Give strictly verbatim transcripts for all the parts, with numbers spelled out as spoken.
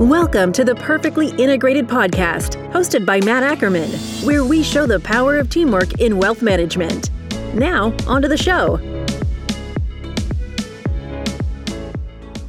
Welcome to the Perfectly Integrated Podcast, hosted by Matt Ackerman, where we show the power of teamwork in wealth management. Now, onto the show.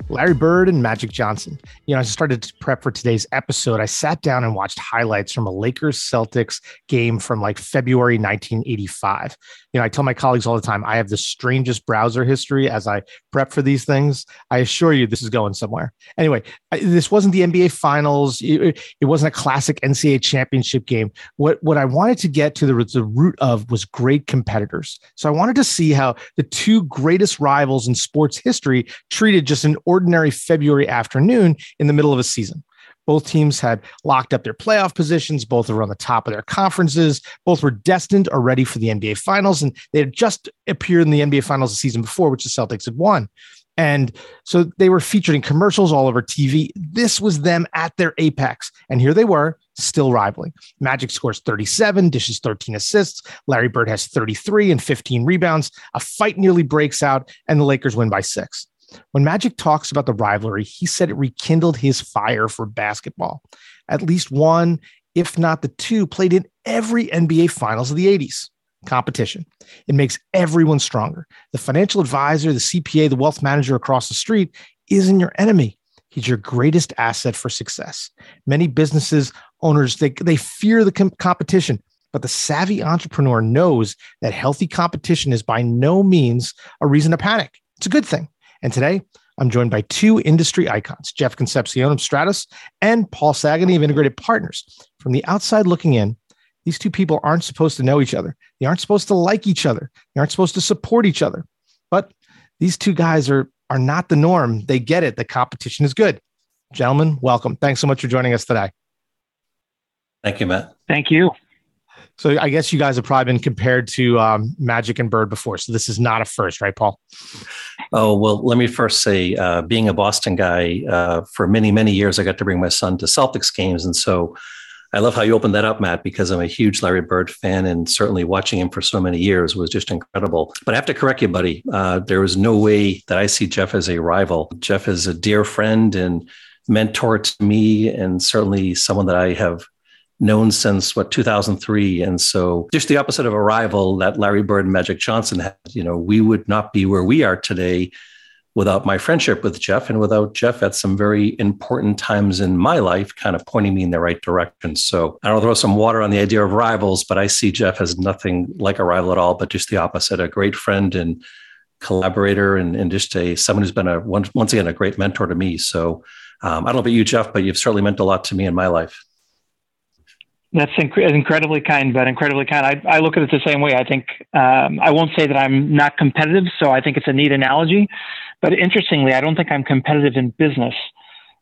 Larry Bird and Magic Johnson. You know, as I started to prep for today's episode, I sat down and watched highlights from a Lakers-Celtics game from like February nineteen eighty-five. You know, I tell my colleagues all the time, I have the strangest browser history as I prep for these things. I assure you this is going somewhere. Anyway, I, this wasn't the N B A Finals. It, it wasn't a classic N C double A championship game. What, what I wanted to get to the, the root of was great competitors. So I wanted to see how the two greatest rivals in sports history treated just an ordinary February afternoon in the middle of a season. Both teams had locked up their playoff positions. Both were on the top of their conferences. Both were destined already for the N B A Finals, and they had just appeared in the N B A Finals the season before, which the Celtics had won. And so they were featured in commercials all over T V. This was them at their apex. And here they were, still rivaling. Magic scores thirty-seven, dishes thirteen assists. Larry Bird has thirty-three and fifteen rebounds. A fight nearly breaks out, and the Lakers win by six. When Magic talks about the rivalry, he said it rekindled his fire for basketball. At least one, if not the two, played in every N B A Finals of the eighties. Competition. It makes everyone stronger. The financial advisor, the C P A, the wealth manager across the street isn't your enemy. He's your greatest asset for success. Many businesses, owners, they, they fear the com- competition. But the savvy entrepreneur knows that healthy competition is by no means a reason to panic. It's a good thing. And today, I'm joined by two industry icons, Jeff Concepcion of Stratos and Paul Sagan of Integrated Partners. From the outside looking in, these two people aren't supposed to know each other. They aren't supposed to like each other. They aren't supposed to support each other. But these two guys are, are not the norm. They get it. The competition is good. Gentlemen, welcome. Thanks so much for joining us today. Thank you, Matt. Thank you. So I guess you guys have probably been compared to um, Magic and Bird before. So this is not a first, right, Paul? Oh, well, let me first say, uh, being a Boston guy, uh, for many, many years, I got to bring my son to Celtics games. And so I love how you opened that up, Matt, because I'm a huge Larry Bird fan. And certainly watching him for so many years was just incredible. But I have to correct you, buddy. Uh, there is no way that I see Jeff as a rival. Jeff is a dear friend and mentor to me, and certainly someone that I have known since what two thousand three, and so just the opposite of a rival that Larry Bird and Magic Johnson had. You know, we would not be where we are today without my friendship with Jeff, and without Jeff at some very important times in my life, kind of pointing me in the right direction. So I don't throw some water on the idea of rivals, but I see Jeff as nothing like a rival at all, but just the opposite—a great friend and collaborator, and, and just a someone who's been a once again a great mentor to me. So um, I don't know about you, Jeff, but you've certainly meant a lot to me in my life. That's inc- incredibly kind, but incredibly kind. I, I look at it the same way. I think um, I won't say that I'm not competitive, so I think it's a neat analogy. But interestingly, I don't think I'm competitive in business,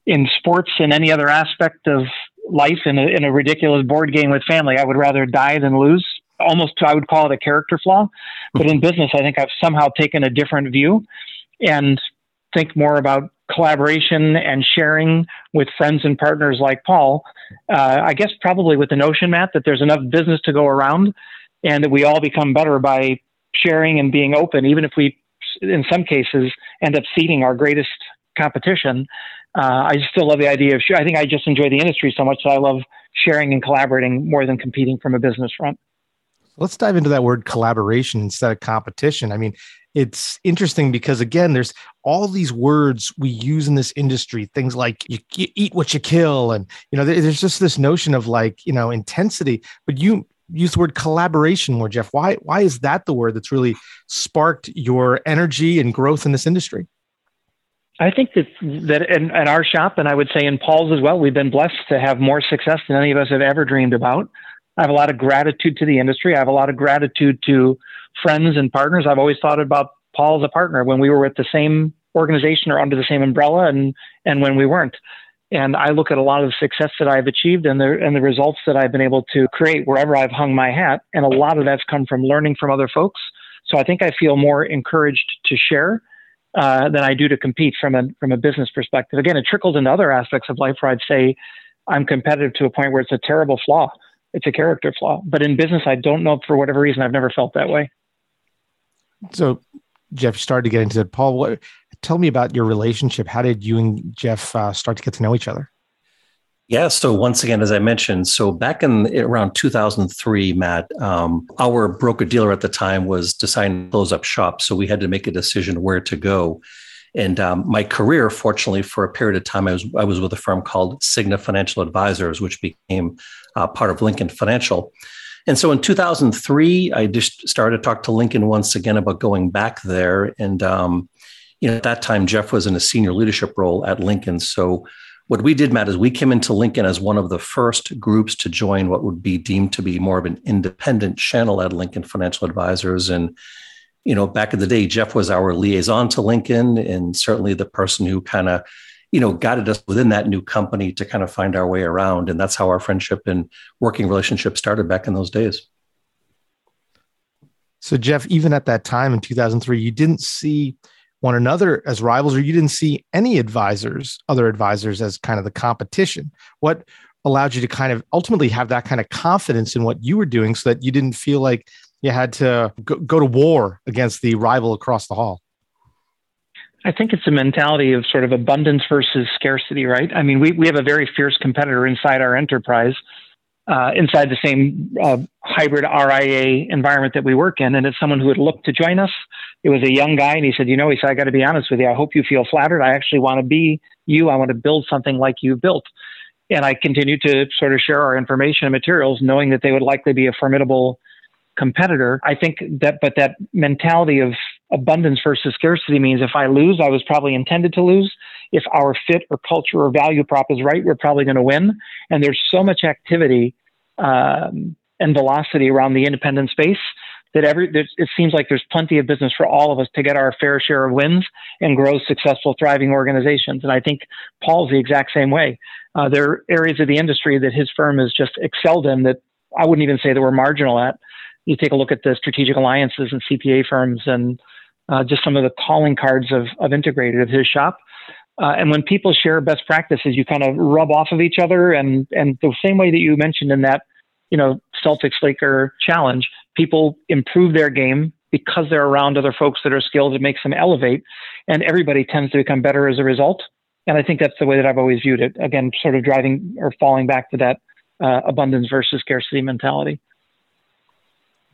in sports, in any other aspect of life. In a, in a ridiculous board game with family, I would rather die than lose. Almost, I would call it a character flaw. But in business, I think I've somehow taken a different view and think more about collaboration and sharing with friends and partners like Paul, uh, I guess probably with the notion, Matt, that there's enough business to go around and that we all become better by sharing and being open, even if we, in some cases, end up seeding our greatest competition. Uh, I still love the idea of, sh- I think I just enjoy the industry so much that I love sharing and collaborating more than competing from a business front. Let's dive into that word collaboration instead of competition. I mean, it's interesting because, again, there's all these words we use in this industry, things like you, you eat what you kill. And, you know, there's just this notion of like, you know, intensity. But you use the word collaboration more, Jeff. Why, why is that the word that's really sparked your energy and growth in this industry? I think that, that in, in our shop, and I would say in Paul's as well, we've been blessed to have more success than any of us have ever dreamed about. I have a lot of gratitude to the industry. I have a lot of gratitude to friends and partners. I've always thought about Paul as a partner when we were with the same organization or under the same umbrella and, and when we weren't. And I look at a lot of the success that I've achieved and the, and the results that I've been able to create wherever I've hung my hat. And a lot of that's come from learning from other folks. So I think I feel more encouraged to share uh, than I do to compete from a, from a business perspective. Again, it trickles into other aspects of life where I'd say I'm competitive to a point where it's a terrible flaw. It's a character flaw. But in business, I don't know, for whatever reason, I've never felt that way. So, Jeff, you started to get into it. Paul, what, tell me about your relationship. How did you and Jeff uh, start to get to know each other? Yeah. So once again, as I mentioned, so back in around two thousand three, Matt, um, our broker dealer at the time was deciding to close up shop. So we had to make a decision where to go. And um, my career, fortunately, for a period of time, I was I was with a firm called Cigna Financial Advisors, which became uh, part of Lincoln Financial. And so in two thousand three, I just started to talk to Lincoln once again about going back there. And um, you know, at that time, Jeff was in a senior leadership role at Lincoln. So what we did, Matt, is we came into Lincoln as one of the first groups to join what would be deemed to be more of an independent channel at Lincoln Financial Advisors. And you know, back in the day, Jeff was our liaison to Lincoln, and certainly the person who kind of, you know, guided us within that new company to kind of find our way around. And that's how our friendship and working relationship started back in those days. So, Jeff, even at that time in two thousand three, you didn't see one another as rivals, or you didn't see any advisors, other advisors, as kind of the competition. What allowed you to kind of ultimately have that kind of confidence in what you were doing so that you didn't feel like you had to go, go to war against the rival across the hall? I think it's a mentality of sort of abundance versus scarcity, right? I mean, we, we have a very fierce competitor inside our enterprise, uh, inside the same uh, hybrid R I A environment that we work in. And it's someone who had looked to join us. It was a young guy. And he said, you know, he said, I got to be honest with you. I hope you feel flattered. I actually want to be you. I want to build something like you built. And I continued to sort of share our information and materials, knowing that they would likely be a formidable competitor. I think that, but that mentality of abundance versus scarcity means if I lose, I was probably intended to lose. If our fit or culture or value prop is right, we're probably going to win. And there's so much activity um, and velocity around the independent space that every it seems like there's plenty of business for all of us to get our fair share of wins and grow successful, thriving organizations. And I think Paul's the exact same way. Uh, there are areas of the industry that his firm has just excelled in that I wouldn't even say that we're marginal at. You take a look at the strategic alliances and C P A firms and uh, just some of the calling cards of, of Integrated, of his shop. Uh, and when people share best practices, you kind of rub off of each other. And, and the same way that you mentioned in that, you know, Celtics Laker challenge, people improve their game because they're around other folks that are skilled. It makes them elevate, and everybody tends to become better as a result. And I think that's the way that I've always viewed it. Again, sort of driving or falling back to that uh, abundance versus scarcity mentality.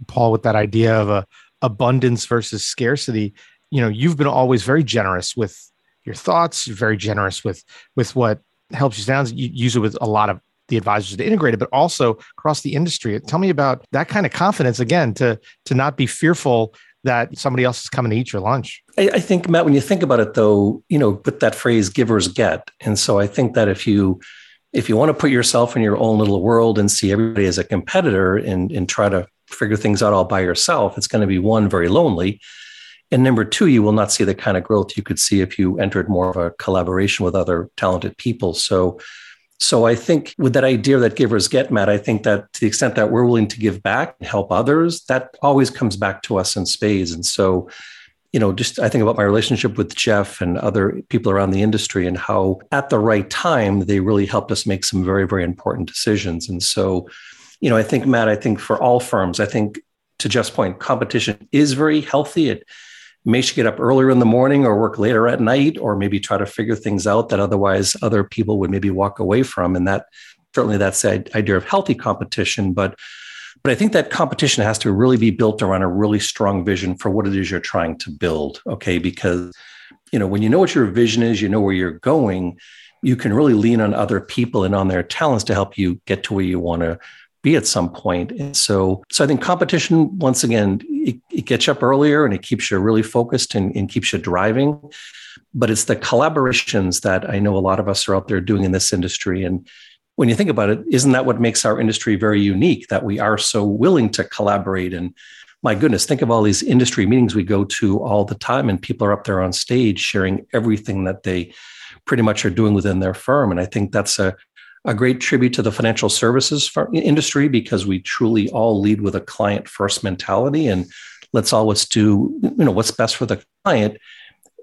Paul, with that idea of a abundance versus scarcity, you know, you've been always very generous with your thoughts. You're very generous with with what helps you sound. You use it with a lot of the advisors that integrate it, but also across the industry. Tell me about that kind of confidence, again, to to not be fearful that somebody else is coming to eat your lunch. I, I think, Matt, when you think about it, though, you know, with that phrase, givers get. And so I think that if you if you want to put yourself in your own little world and see everybody as a competitor and and try to figure things out all by yourself, it's going to be, one, very lonely. And number two, you will not see the kind of growth you could see if you entered more of a collaboration with other talented people. So, so I think with that idea that givers get, Matt, I think that to the extent that we're willing to give back and help others, that always comes back to us in spades. And so, you know, just I think about my relationship with Jeff and other people around the industry and how at the right time, they really helped us make some very, very important decisions. And so, you know, I think, Matt, I think for all firms, I think to Jeff's point, competition is very healthy. It makes you get up earlier in the morning or work later at night, or maybe try to figure things out that otherwise other people would maybe walk away from. And that certainly that's the idea of healthy competition. But but I think that competition has to really be built around a really strong vision for what it is you're trying to build. Okay, because, you know, when you know what your vision is, you know where you're going, you can really lean on other people and on their talents to help you get to where you want to be at some point. And so, so I think competition, once again, it, it gets you up earlier and it keeps you really focused and, and keeps you driving. But it's the collaborations that I know a lot of us are out there doing in this industry. And when you think about it, isn't that what makes our industry very unique, that we are so willing to collaborate? And my goodness, think of all these industry meetings we go to all the time, and people are up there on stage sharing everything that they pretty much are doing within their firm. And I think that's a A great tribute to the financial services industry, because we truly all lead with a client first mentality, and let's always do, you know, what's best for the client.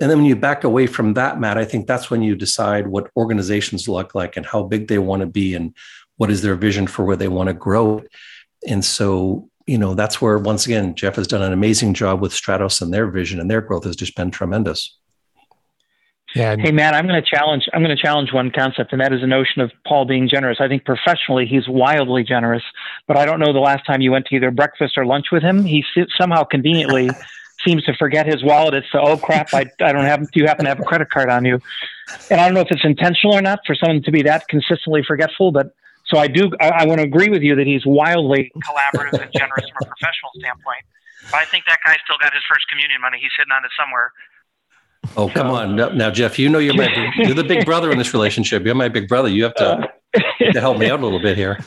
And then when you back away from that, Matt, I think that's when you decide what organizations look like and how big they want to be and what is their vision for where they want to grow. And so, you know, that's where, once again, Jeff has done an amazing job with Stratos, and their vision and their growth has just been tremendous. Yeah, and- hey, Matt, I'm going to challenge, I'm going to challenge one concept, and that is the notion of Paul being generous. I think professionally he's wildly generous, but I don't know the last time you went to either breakfast or lunch with him. He somehow conveniently seems to forget his wallet. It's the, oh crap, I, I don't have, do you happen to have a credit card on you? And I don't know if it's intentional or not for someone to be that consistently forgetful, but so I do, I, I want to agree with you that he's wildly collaborative and generous from a professional standpoint. But I think that guy still got his first communion money. He's sitting on it somewhere. Oh, come on. No, now, Jeff, you know you're my, you're the big brother in this relationship. You're my big brother. You have to, uh, to help me out a little bit here.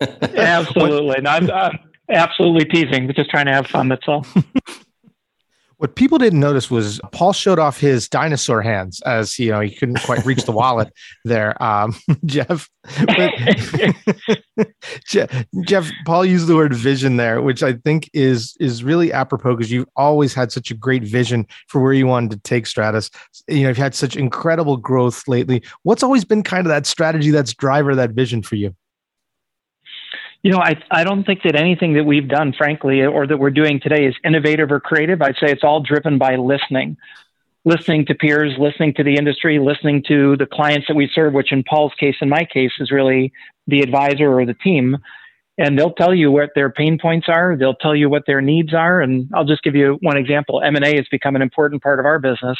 Absolutely. No, I'm, I'm absolutely teasing, but just trying to have fun. That's all. What people didn't notice was Paul showed off his dinosaur hands as, you know, he couldn't quite reach the wallet there, um, Jeff. But Jeff, Jeff, Paul used the word vision there, which I think is is really apropos because you've always had such a great vision for where you wanted to take Stratos. You know, you've had such incredible growth lately. What's always been kind of that strategy, that's driver, that vision for you? You know, I, I don't think that anything that we've done, frankly, or that we're doing today is innovative or creative. I'd say it's all driven by listening, listening to peers, listening to the industry, listening to the clients that we serve, which in Paul's case, in my case, is really the advisor or the team. And they'll tell you what their pain points are. They'll tell you what their needs are. And I'll just give you one example. M and A has become an important part of our business.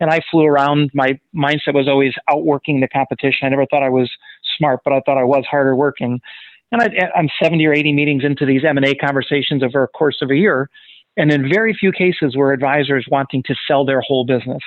And I flew around. My mindset was always outworking the competition. I never thought I was smart, but I thought I was harder working. And I, I'm seventy or eighty meetings into these M and A conversations over a course of a year. And in very few cases were advisors wanting to sell their whole business.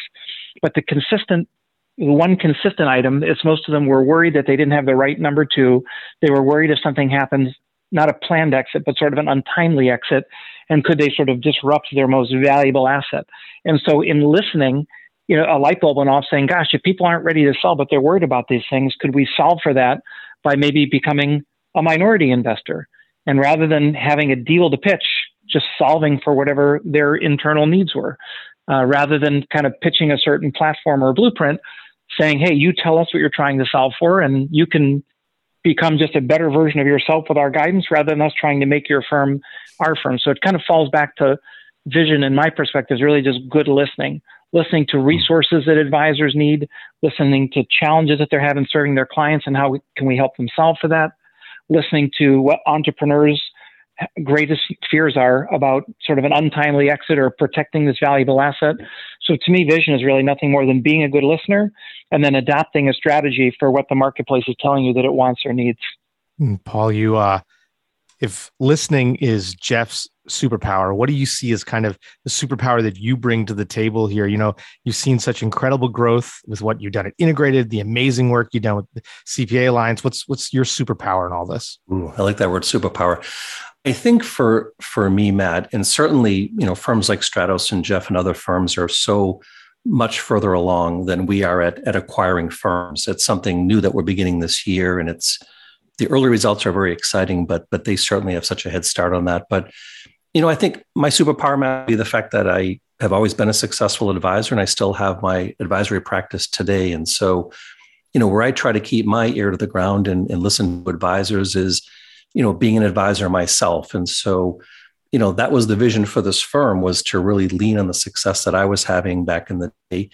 But the consistent, one consistent item is most of them were worried that they didn't have the right number two. They were worried if something happened, not a planned exit, but sort of an untimely exit. And could they sort of disrupt their most valuable asset? And so in listening, you know, a light bulb went off saying, gosh, if people aren't ready to sell, but they're worried about these things, could we solve for that by maybe becoming a minority investor, and rather than having a deal to pitch, just solving for whatever their internal needs were, uh, rather than kind of pitching a certain platform or blueprint, saying, hey, you tell us what you're trying to solve for, and you can become just a better version of yourself with our guidance, rather than us trying to make your firm our firm. So it kind of falls back to vision, in my perspective, is really just good listening, listening to resources that advisors need, listening to challenges that they're having serving their clients, and how we, can we help them solve for that, listening to what entrepreneurs' greatest fears are about sort of an untimely exit or protecting this valuable asset. So to me, vision is really nothing more than being a good listener and then adopting a strategy for what the marketplace is telling you that it wants or needs. And Paul, you, uh, if listening is Jeff's superpower, what do you see as kind of the superpower that you bring to the table here? You know, you've seen such incredible growth with what you've done at Integrated, the amazing work you've done with the C P A Alliance. What's what's your superpower in all this? Ooh, I like that word, superpower. I think for for me, Matt, and certainly, you know, firms like Stratos and Jeff and other firms are so much further along than we are at at acquiring firms. It's something new that we're beginning this year, and it's the early results are very exciting, but but they certainly have such a head start on that. But you know, I think my superpower might be the fact that I have always been a successful advisor and I still have my advisory practice today. And so, you know, where I try to keep my ear to the ground and, and listen to advisors is, you know, being an advisor myself. And so, you know, that was the vision for this firm, was to really lean on the success that I was having back in the day.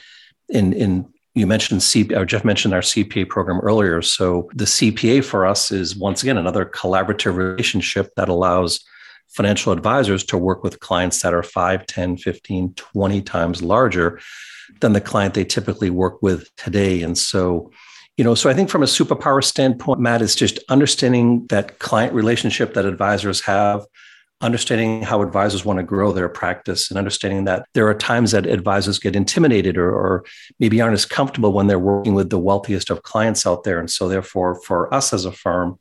And, and you mentioned, C P A, or Jeff mentioned our C P A program earlier. So the C P A for us is, once again, another collaborative relationship that allows financial advisors to work with clients that are five, ten, fifteen, twenty times larger than the client they typically work with today. And so, you know, so I think from a superpower standpoint, Matt, is just understanding that client relationship that advisors have, understanding how advisors want to grow their practice, and understanding that there are times that advisors get intimidated or, or maybe aren't as comfortable when they're working with the wealthiest of clients out there. And so therefore, for us as a firm,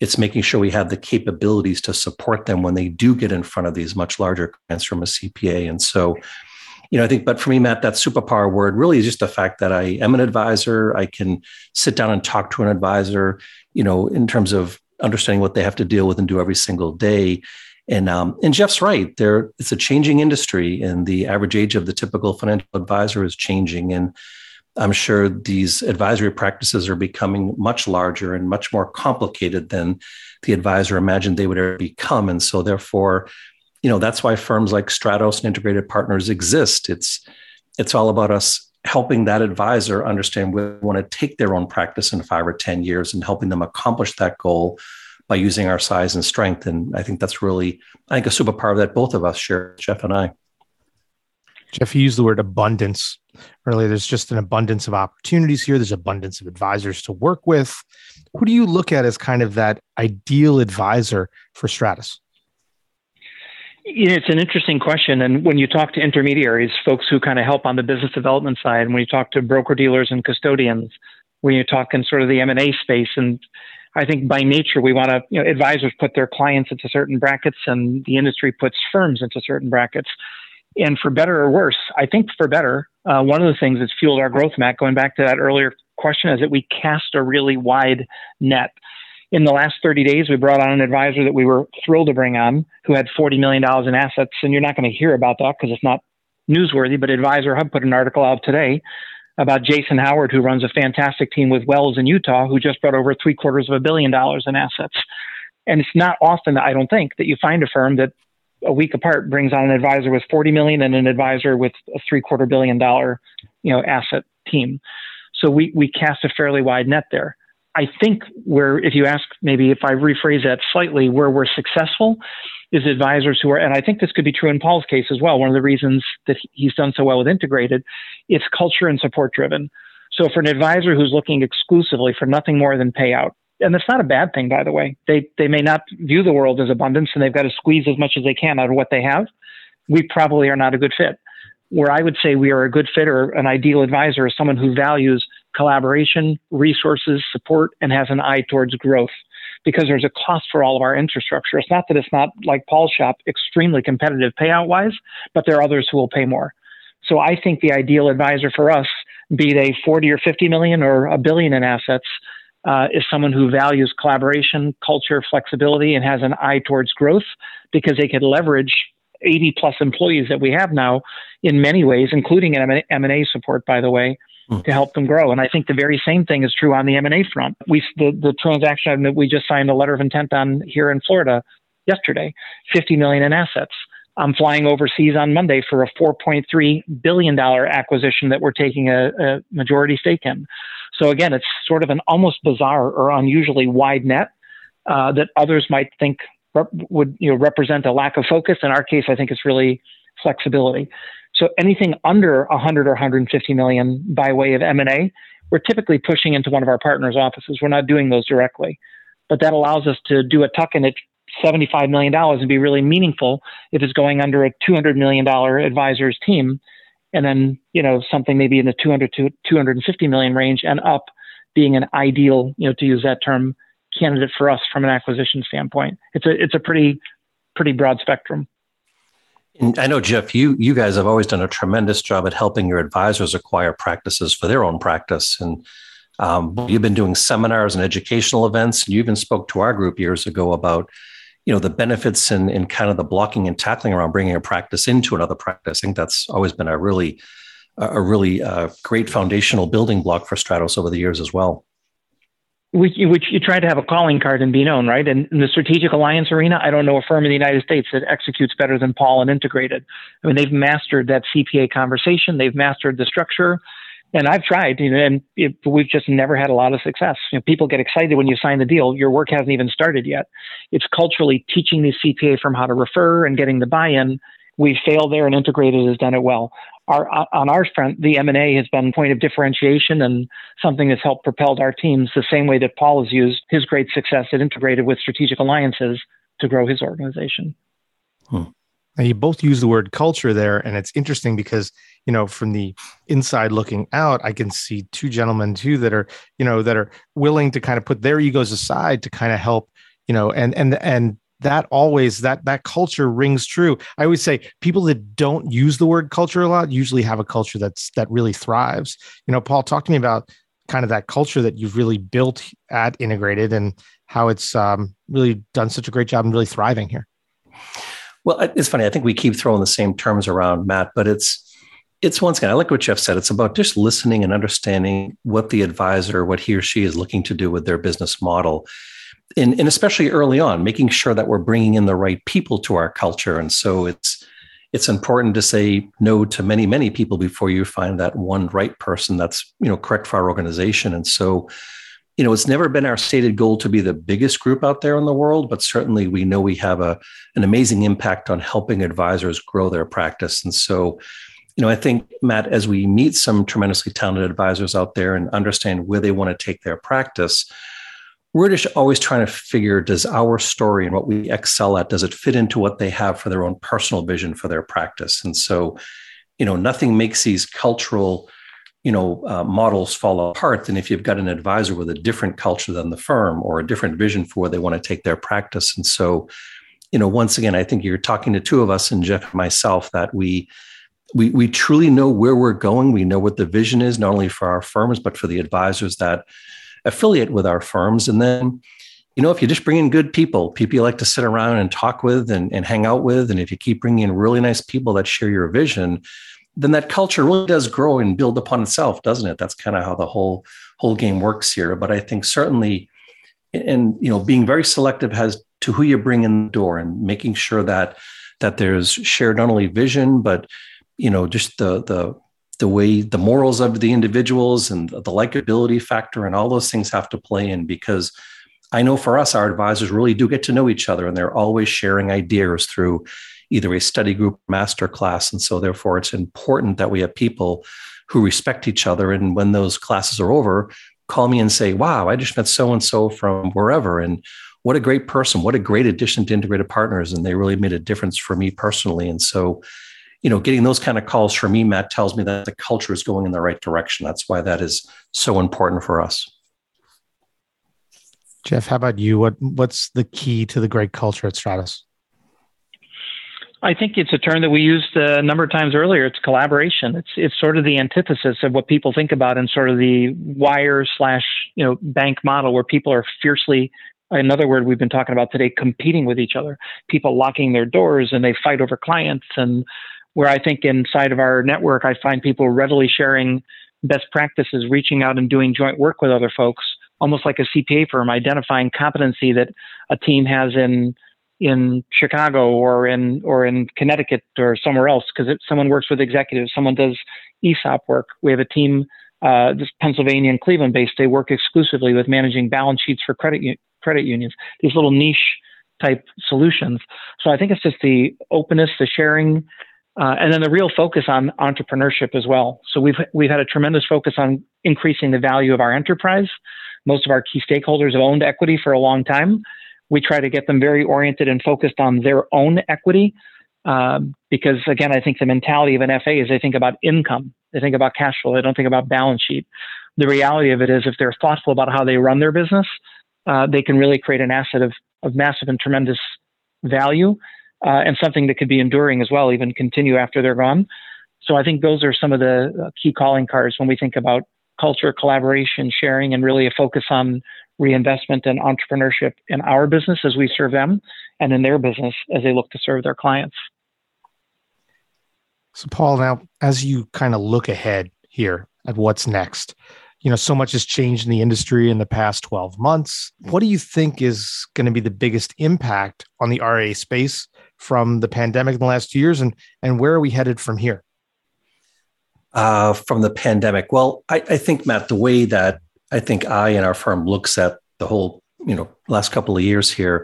it's making sure we have the capabilities to support them when they do get in front of these much larger clients from a C P A. And so, you know, I think, but for me, Matt, that superpower word really is just the fact that I am an advisor. I can sit down and talk to an advisor, you know, in terms of understanding what they have to deal with and do every single day. And um, and Jeff's right. There, it's a changing industry, and the average age of the typical financial advisor is changing. And I'm sure these advisory practices are becoming much larger and much more complicated than the advisor imagined they would ever become. And so therefore, you know, that's why firms like Stratos and Integrated Partners exist. It's, it's all about us helping that advisor understand where they want to take their own practice in five or ten years and helping them accomplish that goal by using our size and strength. And I think that's really, I think a superpower that both of us share, Jeff and I. Jeff, you used the word abundance earlier. There's just an abundance of opportunities here. There's abundance of advisors to work with. Who do you look at as kind of that ideal advisor for Stratos? It's an interesting question. And when you talk to intermediaries, folks who kind of help on the business development side, when you talk to broker dealers and custodians, when you talk in sort of the M and A space, and I think by nature, we want to, you know, advisors put their clients into certain brackets and the industry puts firms into certain brackets. And for better or worse, I think for better, uh, one of the things that's fueled our growth, Matt, going back to that earlier question, is that we cast a really wide net. In the last thirty days, we brought on an advisor that we were thrilled to bring on who had forty million dollars in assets. And you're not going to hear about that because it's not newsworthy, but Advisor Hub put an article out today about Jason Howard, who runs a fantastic team with Wells in Utah, who just brought over three quarters of a billion dollars in assets. And it's not often, I don't think, that you find a firm that a week apart brings on an advisor with forty million and an advisor with a three quarter billion dollar, you know, asset team. So we, we cast a fairly wide net there. I think where, if you ask, maybe if I rephrase that slightly, where we're successful is advisors who are, and I think this could be true in Paul's case as well. One of the reasons that he's done so well with Integrated, it's culture and support driven. So for an advisor who's looking exclusively for nothing more than payout, and that's not a bad thing, by the way, they, they may not view the world as abundance and they've got to squeeze as much as they can out of what they have, we probably are not a good fit. Where I would say we are a good fit or an ideal advisor is someone who values collaboration, resources, support, and has an eye towards growth, because there's a cost for all of our infrastructure. It's not that it's not, like Paul's shop, extremely competitive payout-wise, but there are others who will pay more. So I think the ideal advisor for us, be they forty or fifty million or a billion in assets, uh, is someone who values collaboration, culture, flexibility, and has an eye towards growth, because they could leverage eighty plus employees that we have now in many ways, including an M and A support, by the way, to help them grow. And I think the very same thing is true on the M and A front. We, the, the transaction that we just signed a letter of intent on here in Florida yesterday, fifty million in assets. I'm flying overseas on Monday for a four point three billion dollars acquisition that we're taking a, a majority stake in. So again, it's sort of an almost bizarre or unusually wide net uh, that others might think rep- would you know represent a lack of focus. In our case, I think it's really flexibility. So anything under one hundred or one hundred fifty million by way of M and A, we're typically pushing into one of our partners' offices. We're not doing those directly, but that allows us to do a tuck-in at seventy-five million dollars and be really meaningful if it's going under a two hundred million dollars advisor's team, and then you know something maybe in the two hundred to two hundred fifty million range and up being an ideal, you know, to use that term, candidate for us from an acquisition standpoint. It's a it's a pretty pretty broad spectrum. And I know, Jeff, you you guys have always done a tremendous job at helping your advisors acquire practices for their own practice. And um, you've been doing seminars and educational events. And you even spoke to our group years ago about, you know, the benefits and, and kind of the blocking and tackling around bringing a practice into another practice. I think that's always been a really, a really uh, great foundational building block for Stratos over the years as well. Which you, you try to have a calling card and be known, right? And in the strategic alliance arena, I don't know a firm in the United States that executes better than Paul and Integrated. I mean, they've mastered that C P A conversation. They've mastered the structure. And I've tried, you know, and it, we've just never had a lot of success. You know, people get excited when you sign the deal. Your work hasn't even started yet. It's culturally teaching the C P A firm how to refer and getting the buy-in. We've failed there, and Integrated has done it well. Our, on our front, the M and A has been a point of differentiation and something that's helped propel our teams the same way that Paul has used his great success at Integrated with strategic alliances to grow his organization. Hmm. Now, you both use the word culture there, and it's interesting because, you know, from the inside looking out, I can see two gentlemen too that are, you know, that are willing to kind of put their egos aside to kind of help, you know, and and and. That always, that that culture rings true. I always say people that don't use the word culture a lot usually have a culture that's that really thrives. You know, Paul, talk to me about kind of that culture that you've really built at Integrated and how it's um, really done such a great job and really thriving here. Well, it's funny. I think we keep throwing the same terms around, Matt, but it's it's once again, I like what Jeff said. It's about just listening and understanding what the advisor, what he or she is looking to do with their business model. And, and especially early on, making sure that we're bringing in the right people to our culture. And so it's it's important to say no to many, many people before you find that one right person that's, you know, correct for our organization. And so, you know, it's never been our stated goal to be the biggest group out there in the world, but certainly we know we have a an amazing impact on helping advisors grow their practice. And so, you know, I think, Matt, as we meet some tremendously talented advisors out there and understand where they want to take their practice, we're just always trying to figure, does our story and what we excel at, does it fit into what they have for their own personal vision for their practice? And so, you know, nothing makes these cultural, you know, uh, models fall apart than if you've got an advisor with a different culture than the firm or a different vision for where they want to take their practice. And so, you know, once again, I think you're talking to two of us, and Jeff and myself, that we We we truly know where we're going. We know what the vision is, not only for our firms, but for the advisors that affiliate with our firms. And then, you know, if you just bring in good people, people you like to sit around and talk with and, and hang out with, and if you keep bringing in really nice people that share your vision, then that culture really does grow and build upon itself, doesn't it? That's kind of how the whole whole game works here. But I think certainly, and, you know, being very selective has to who you bring in the door and making sure that that there's shared not only vision, but, you know, just the the the way the morals of the individuals and the likability factor and all those things have to play in, because I know for us, our advisors really do get to know each other, and they're always sharing ideas through either a study group, master class. And so therefore, it's important that we have people who respect each other. And when those classes are over, call me and say, wow, I just met so-and-so from wherever. And what a great person, what a great addition to Integrated Partners. And they really made a difference for me personally. And so, you know, getting those kind of calls from me, Matt, tells me that the culture is going in the right direction. That's why that is so important for us. Jeff, how about you? What What's the key to the great culture at Stratos? I think it's a term that we used a number of times earlier. It's collaboration. It's it's sort of the antithesis of what people think about in sort of the wire slash, you know, bank model, where people are fiercely, another word we've been talking about today, competing with each other, people locking their doors, and they fight over clients. And where I think inside of our network, I find people readily sharing best practices, reaching out and doing joint work with other folks, almost like a C P A firm, identifying competency that a team has in in Chicago or in or in Connecticut or somewhere else, because someone works with executives, someone does E S O P work. We have a team, uh, this Pennsylvania and Cleveland based, they work exclusively with managing balance sheets for credit u- credit unions, these little niche type solutions. So I think it's just the openness, the sharing, Uh, and then the real focus on entrepreneurship as well. So we've we've had a tremendous focus on increasing the value of our enterprise. Most of our key stakeholders have owned equity for a long time. We try to get them very oriented and focused on their own equity, um, because, again, I think the mentality of an F A is they think about income. They think about cash flow. They don't think about balance sheet. The reality of it is, if they're thoughtful about how they run their business, uh, they can really create an asset of, of massive and tremendous value. Uh, and something that could be enduring as well, even continue after they're gone. So I think those are some of the key calling cards when we think about culture, collaboration, sharing, and really a focus on reinvestment and entrepreneurship in our business as we serve them, and in their business as they look to serve their clients. So, Paul, now, as you kind of look ahead here at what's next, you know, so much has changed in the industry in the past twelve months. What do you think is going to be the biggest impact on the R I A space from the pandemic in the last two years, and and where are we headed from here? Uh, from the pandemic, well, I, I think, Matt, the way that I think I and our firm looks at the whole, you know, last couple of years here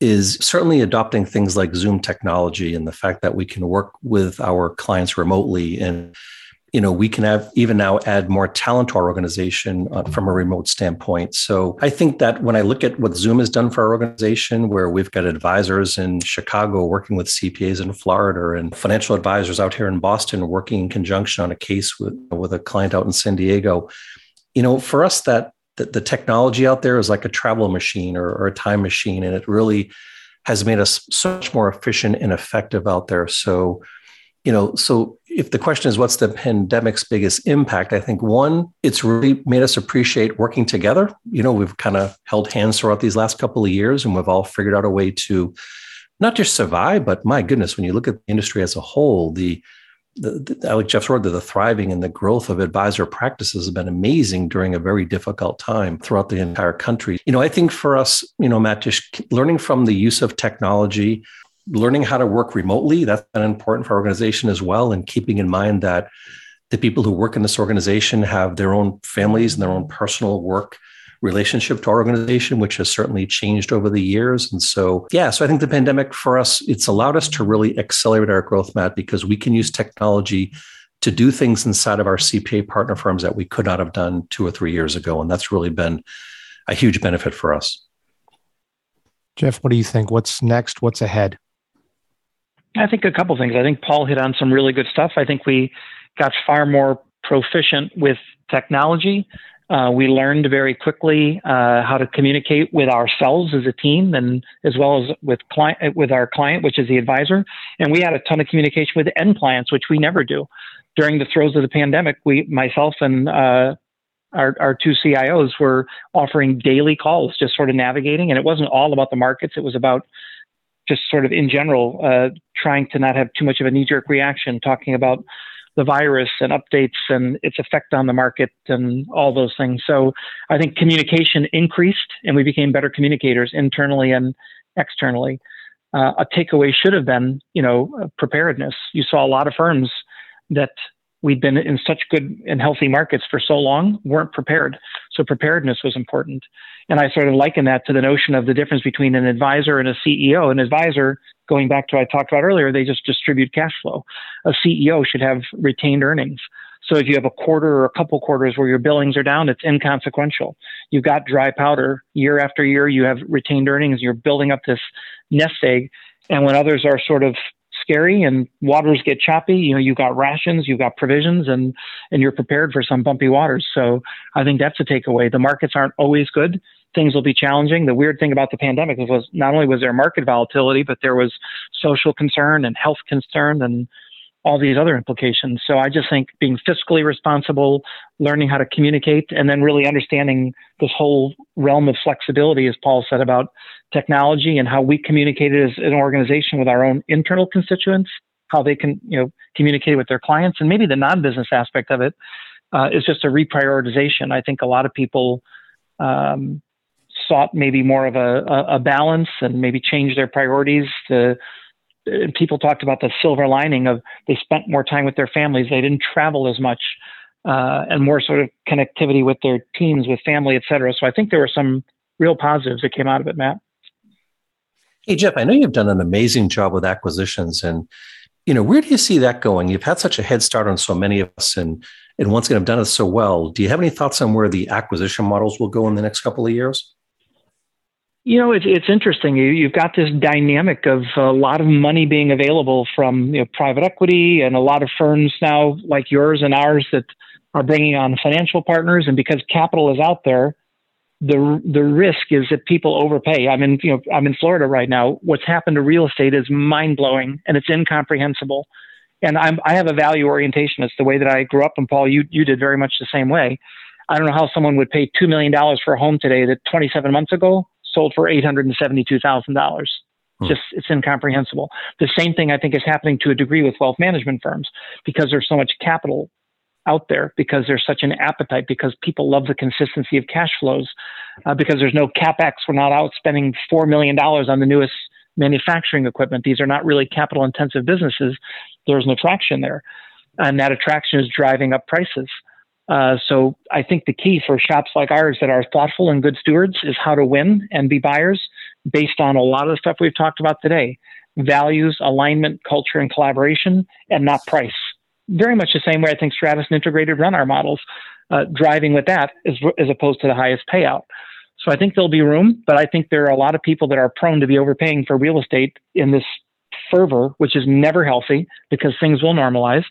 is certainly adopting things like Zoom technology and the fact that we can work with our clients remotely, and, you know, we can have even now add more talent to our organization uh, from a remote standpoint. So I think that when I look at what Zoom has done for our organization, where we've got advisors in Chicago working with C P As in Florida and financial advisors out here in Boston working in conjunction on a case with, with a client out in San Diego, you know, for us, that, that the technology out there is like a travel machine or, or a time machine, and it really has made us so much more efficient and effective out there. So, you know, so if the question is, what's the pandemic's biggest impact? I think, one, it's really made us appreciate working together. You know, we've kind of held hands throughout these last couple of years, and we've all figured out a way to not just survive, but my goodness, when you look at the industry as a whole, the, the, the like Jeff's word, the, the thriving and the growth of advisor practices has been amazing during a very difficult time throughout the entire country. You know, I think for us, you know, Matt, just learning from the use of technology, learning how to work remotely, that's been important for our organization as well. And keeping in mind that the people who work in this organization have their own families and their own personal work relationship to our organization, which has certainly changed over the years. And so, yeah, so I think the pandemic for us, it's allowed us to really accelerate our growth, Matt, because we can use technology to do things inside of our C P A partner firms that we could not have done two or three years ago. And that's really been a huge benefit for us. Jeff, what do you think? What's next? What's ahead? I think a couple things. I think Paul hit on some really good stuff. I think we got far more proficient with technology. Uh, we learned very quickly uh, how to communicate with ourselves as a team, and as well as with client, with our client, which is the advisor. And we had a ton of communication with end clients, which we never do. During the throes of the pandemic, we, myself and uh, our, our two C I Os, were offering daily calls, just sort of navigating. And it wasn't all about the markets; it was about just sort of in general, uh, trying to not have too much of a knee-jerk reaction, talking about the virus and updates and its effect on the market and all those things. So I think communication increased and we became better communicators internally and externally. Uh, a takeaway should have been, you know, preparedness. You saw a lot of firms that we'd been in such good and healthy markets for so long weren't prepared. So preparedness was important. And I sort of liken that to the notion of the difference between an advisor and a C E O. An advisor, going back to what I talked about earlier, they just distribute cash flow. A C E O should have retained earnings. So if you have a quarter or a couple quarters where your billings are down, it's inconsequential. You've got dry powder year after year. You have retained earnings. You're building up this nest egg. And when others are sort of scary and waters get choppy, you know, you've got rations, you've got provisions, and and you're prepared for some bumpy waters. So I think that's a takeaway. The markets aren't always good. Things will be challenging. The weird thing about the pandemic was not only was there market volatility, but there was social concern and health concern and all these other implications. So I just think being fiscally responsible, learning how to communicate, and then really understanding this whole realm of flexibility, as Paul said, about technology and how we communicated as an organization with our own internal constituents, how they can, you know, communicate with their clients, and maybe the non-business aspect of it uh, is just a reprioritization. I think a lot of people um, sought maybe more of a, a, a balance and maybe change their priorities. To, and people talked about the silver lining of they spent more time with their families. They didn't travel as much uh, and more sort of connectivity with their teams, with family, et cetera. So I think there were some real positives that came out of it, Matt. Hey, Jeff, I know you've done an amazing job with acquisitions, and, you know, where do you see that going? You've had such a head start on so many of us, and, and once again, have done it so well. Do you have any thoughts on where the acquisition models will go in the next couple of years? You know, it's it's interesting. You, you've got this dynamic of a lot of money being available from, you know, private equity and a lot of firms now like yours and ours that are bringing on financial partners. And because capital is out there, the the risk is that people overpay. I'm in, you know, I'm in Florida right now. What's happened to real estate is mind blowing and it's incomprehensible. And I'm I have a value orientation. It's the way that I grew up. And Paul, you you did very much the same way. I don't know how someone would pay two million dollars for a home today that twenty-seven months ago sold for eight hundred seventy-two thousand dollars. Hmm. Just, it's incomprehensible. The same thing I think is happening to a degree with wealth management firms, because there's so much capital out there, because there's such an appetite, because people love the consistency of cash flows, uh, because there's no CapEx. We're not out spending four million dollars on the newest manufacturing equipment. These are not really capital intensive businesses. There's an attraction there. And that attraction is driving up prices. Uh, so I think the key for shops like ours that are thoughtful and good stewards is how to win and be buyers based on a lot of the stuff we've talked about today: values, alignment, culture, and collaboration, and not price. Very much the same way I think Stratos and Integrated run our models, uh, driving with that as, as opposed to the highest payout. So I think there'll be room, but I think there are a lot of people that are prone to be overpaying for real estate in this fervor, which is never healthy because things will normalize.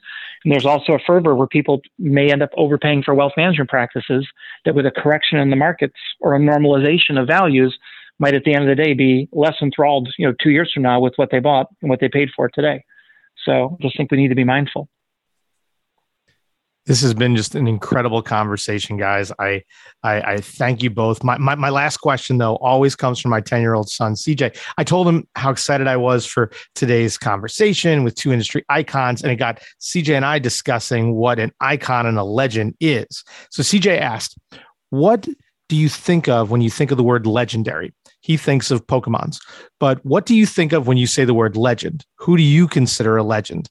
And there's also a fervor where people may end up overpaying for wealth management practices that, with a correction in the markets or a normalization of values, might at the end of the day be less enthralled, you know, two years from now with what they bought and what they paid for today. So I just think we need to be mindful. This has been just an incredible conversation, guys. I I, I thank you both. My, my my last question, though, always comes from my ten-year-old son, C J. I told him how excited I was for today's conversation with two industry icons, and it got C J and I discussing what an icon and a legend is. So C J asked, what do you think of when you think of the word legendary? he thinks of Pokemons. But what do you think of when you say the word legend? Who do you consider a legend?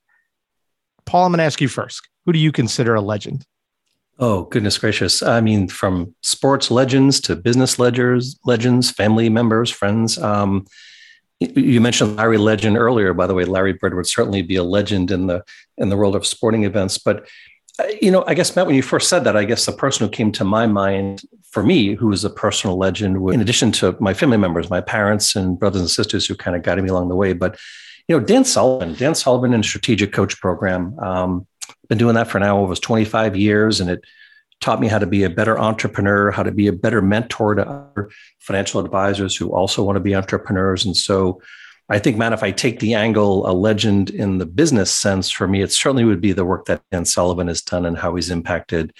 Paul, I'm going to ask you first. Who do you consider a legend? Oh, goodness gracious. I mean, from sports legends to business legends, legends, family members, friends. Um, you mentioned Larry Legend earlier, by the way. Larry Bird would certainly be a legend in the in the world of sporting events. But, you know, I guess, Matt, when you first said that, I guess the person who came to my mind for me, who was a personal legend, would, in addition to my family members, my parents and brothers and sisters who kind of guided me along the way. But, you know, Dan Sullivan, Dan Sullivan and Strategic Coach program. Um, been doing that for now over twenty-five years, and it taught me how to be a better entrepreneur, how to be a better mentor to other financial advisors who also want to be entrepreneurs. And so I think, man, if I take the angle, a legend in the business sense for me, it certainly would be the work that Dan Sullivan has done and how he's impacted.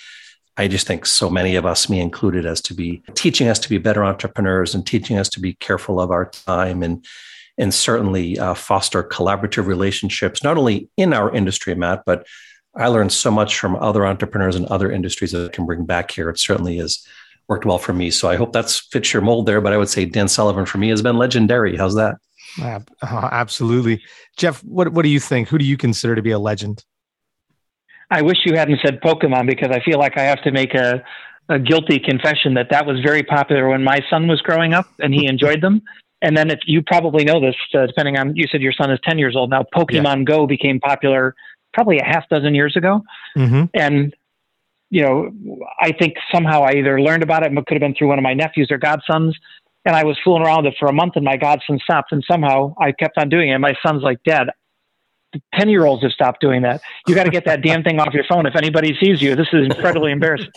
I just think so many of us, me included, as to be teaching us to be better entrepreneurs and teaching us to be careful of our time and and certainly uh, foster collaborative relationships, not only in our industry, Matt, but I learned so much from other entrepreneurs and other industries that I can bring back here. It certainly has worked well for me. So I hope that fits your mold there. But I would say Dan Sullivan for me has been legendary. How's that? Uh, absolutely. Jeff, what, what do you think? Who do you consider to be a legend? I wish you hadn't said Pokemon, because I feel like I have to make a, a guilty confession that that was very popular when my son was growing up and he enjoyed them. And then if you probably know this, uh, depending on, you said your son is ten years old. Now Pokemon yeah. Go became popular probably a half dozen years ago. Mm-hmm. And, you know, I think somehow I either learned about it, and it could have been through one of my nephews or godsons. And I was fooling around with it for a month and my godson stopped. And somehow I kept on doing it. And my son's like, Dad, the ten year olds have stopped doing that. You got to get that damn thing off your phone. If anybody sees you, this is incredibly embarrassing.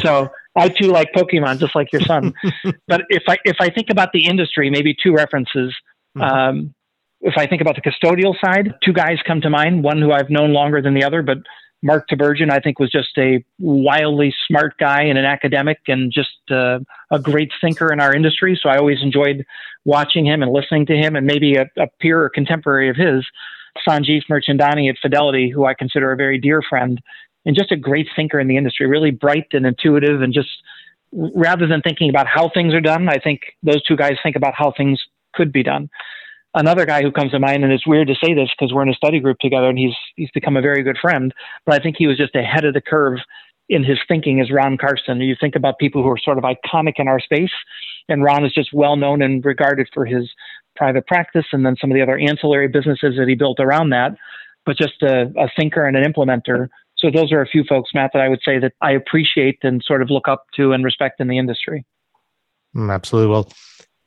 So I too like Pokemon, just like your son. But if I, if I think about the industry, maybe two references, mm-hmm. um, if I think about the custodial side, two guys come to mind, one who I've known longer than the other, but Mark Tibergen, I think, was just a wildly smart guy and an academic and just uh, a great thinker in our industry. So I always enjoyed watching him and listening to him, and maybe a, a peer or contemporary of his, Sanjeev Mirchandani at Fidelity, who I consider a very dear friend and just a great thinker in the industry, really bright and intuitive. And just rather than thinking about how things are done, I think those two guys think about how things could be done. Another guy who comes to mind, and it's weird to say this because we're in a study group together and he's he's become a very good friend, but I think he was just ahead of the curve in his thinking, is Ron Carson. You think about people who are sort of iconic in our space, and Ron is just well-known and regarded for his private practice and then some of the other ancillary businesses that he built around that, but just a, a thinker and an implementer. So those are a few folks, Matt, that I would say that I appreciate and sort of look up to and respect in the industry. Mm, absolutely. Well,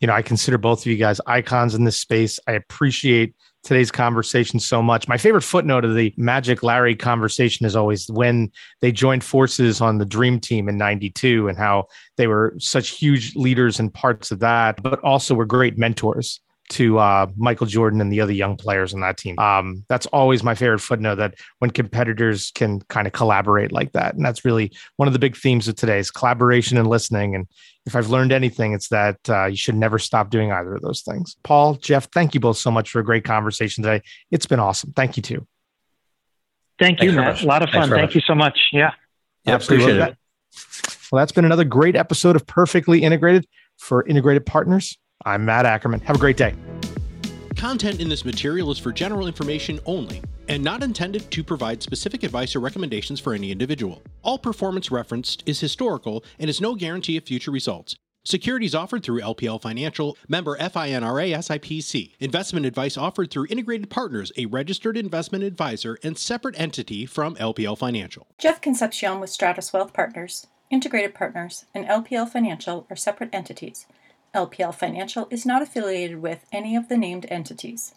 you know, I consider both of you guys icons in this space. I appreciate today's conversation so much. My favorite footnote of the Magic Larry conversation is always when they joined forces on the Dream Team in ninety-two and how they were such huge leaders in parts of that, but also were great mentors to uh, Michael Jordan and the other young players on that team. Um, that's always my favorite footnote, that when competitors can kind of collaborate like that. And that's really one of the big themes of today is collaboration and listening. And if I've learned anything, it's that uh, you should never stop doing either of those things. Paul, Jeff, thank you both so much for a great conversation today. It's been awesome. Thank you too. Thank you, Matt. A lot of fun. Thank you so much. Yeah. Yeah, appreciate it. Well, that's been another great episode of Perfectly Integrated for Integrated Partners. I'm Matt Ackerman. Have a great day. Content in this material is for general information only and not intended to provide specific advice or recommendations for any individual. All performance referenced is historical and is no guarantee of future results. Securities offered through L P L Financial, member FINRA S I P C. Investment advice offered through Integrated Partners, a registered investment advisor and separate entity from L P L Financial. Jeff Concepcion with Stratos Wealth Partners, Integrated Partners, and L P L Financial are separate entities. L P L Financial is not affiliated with any of the named entities.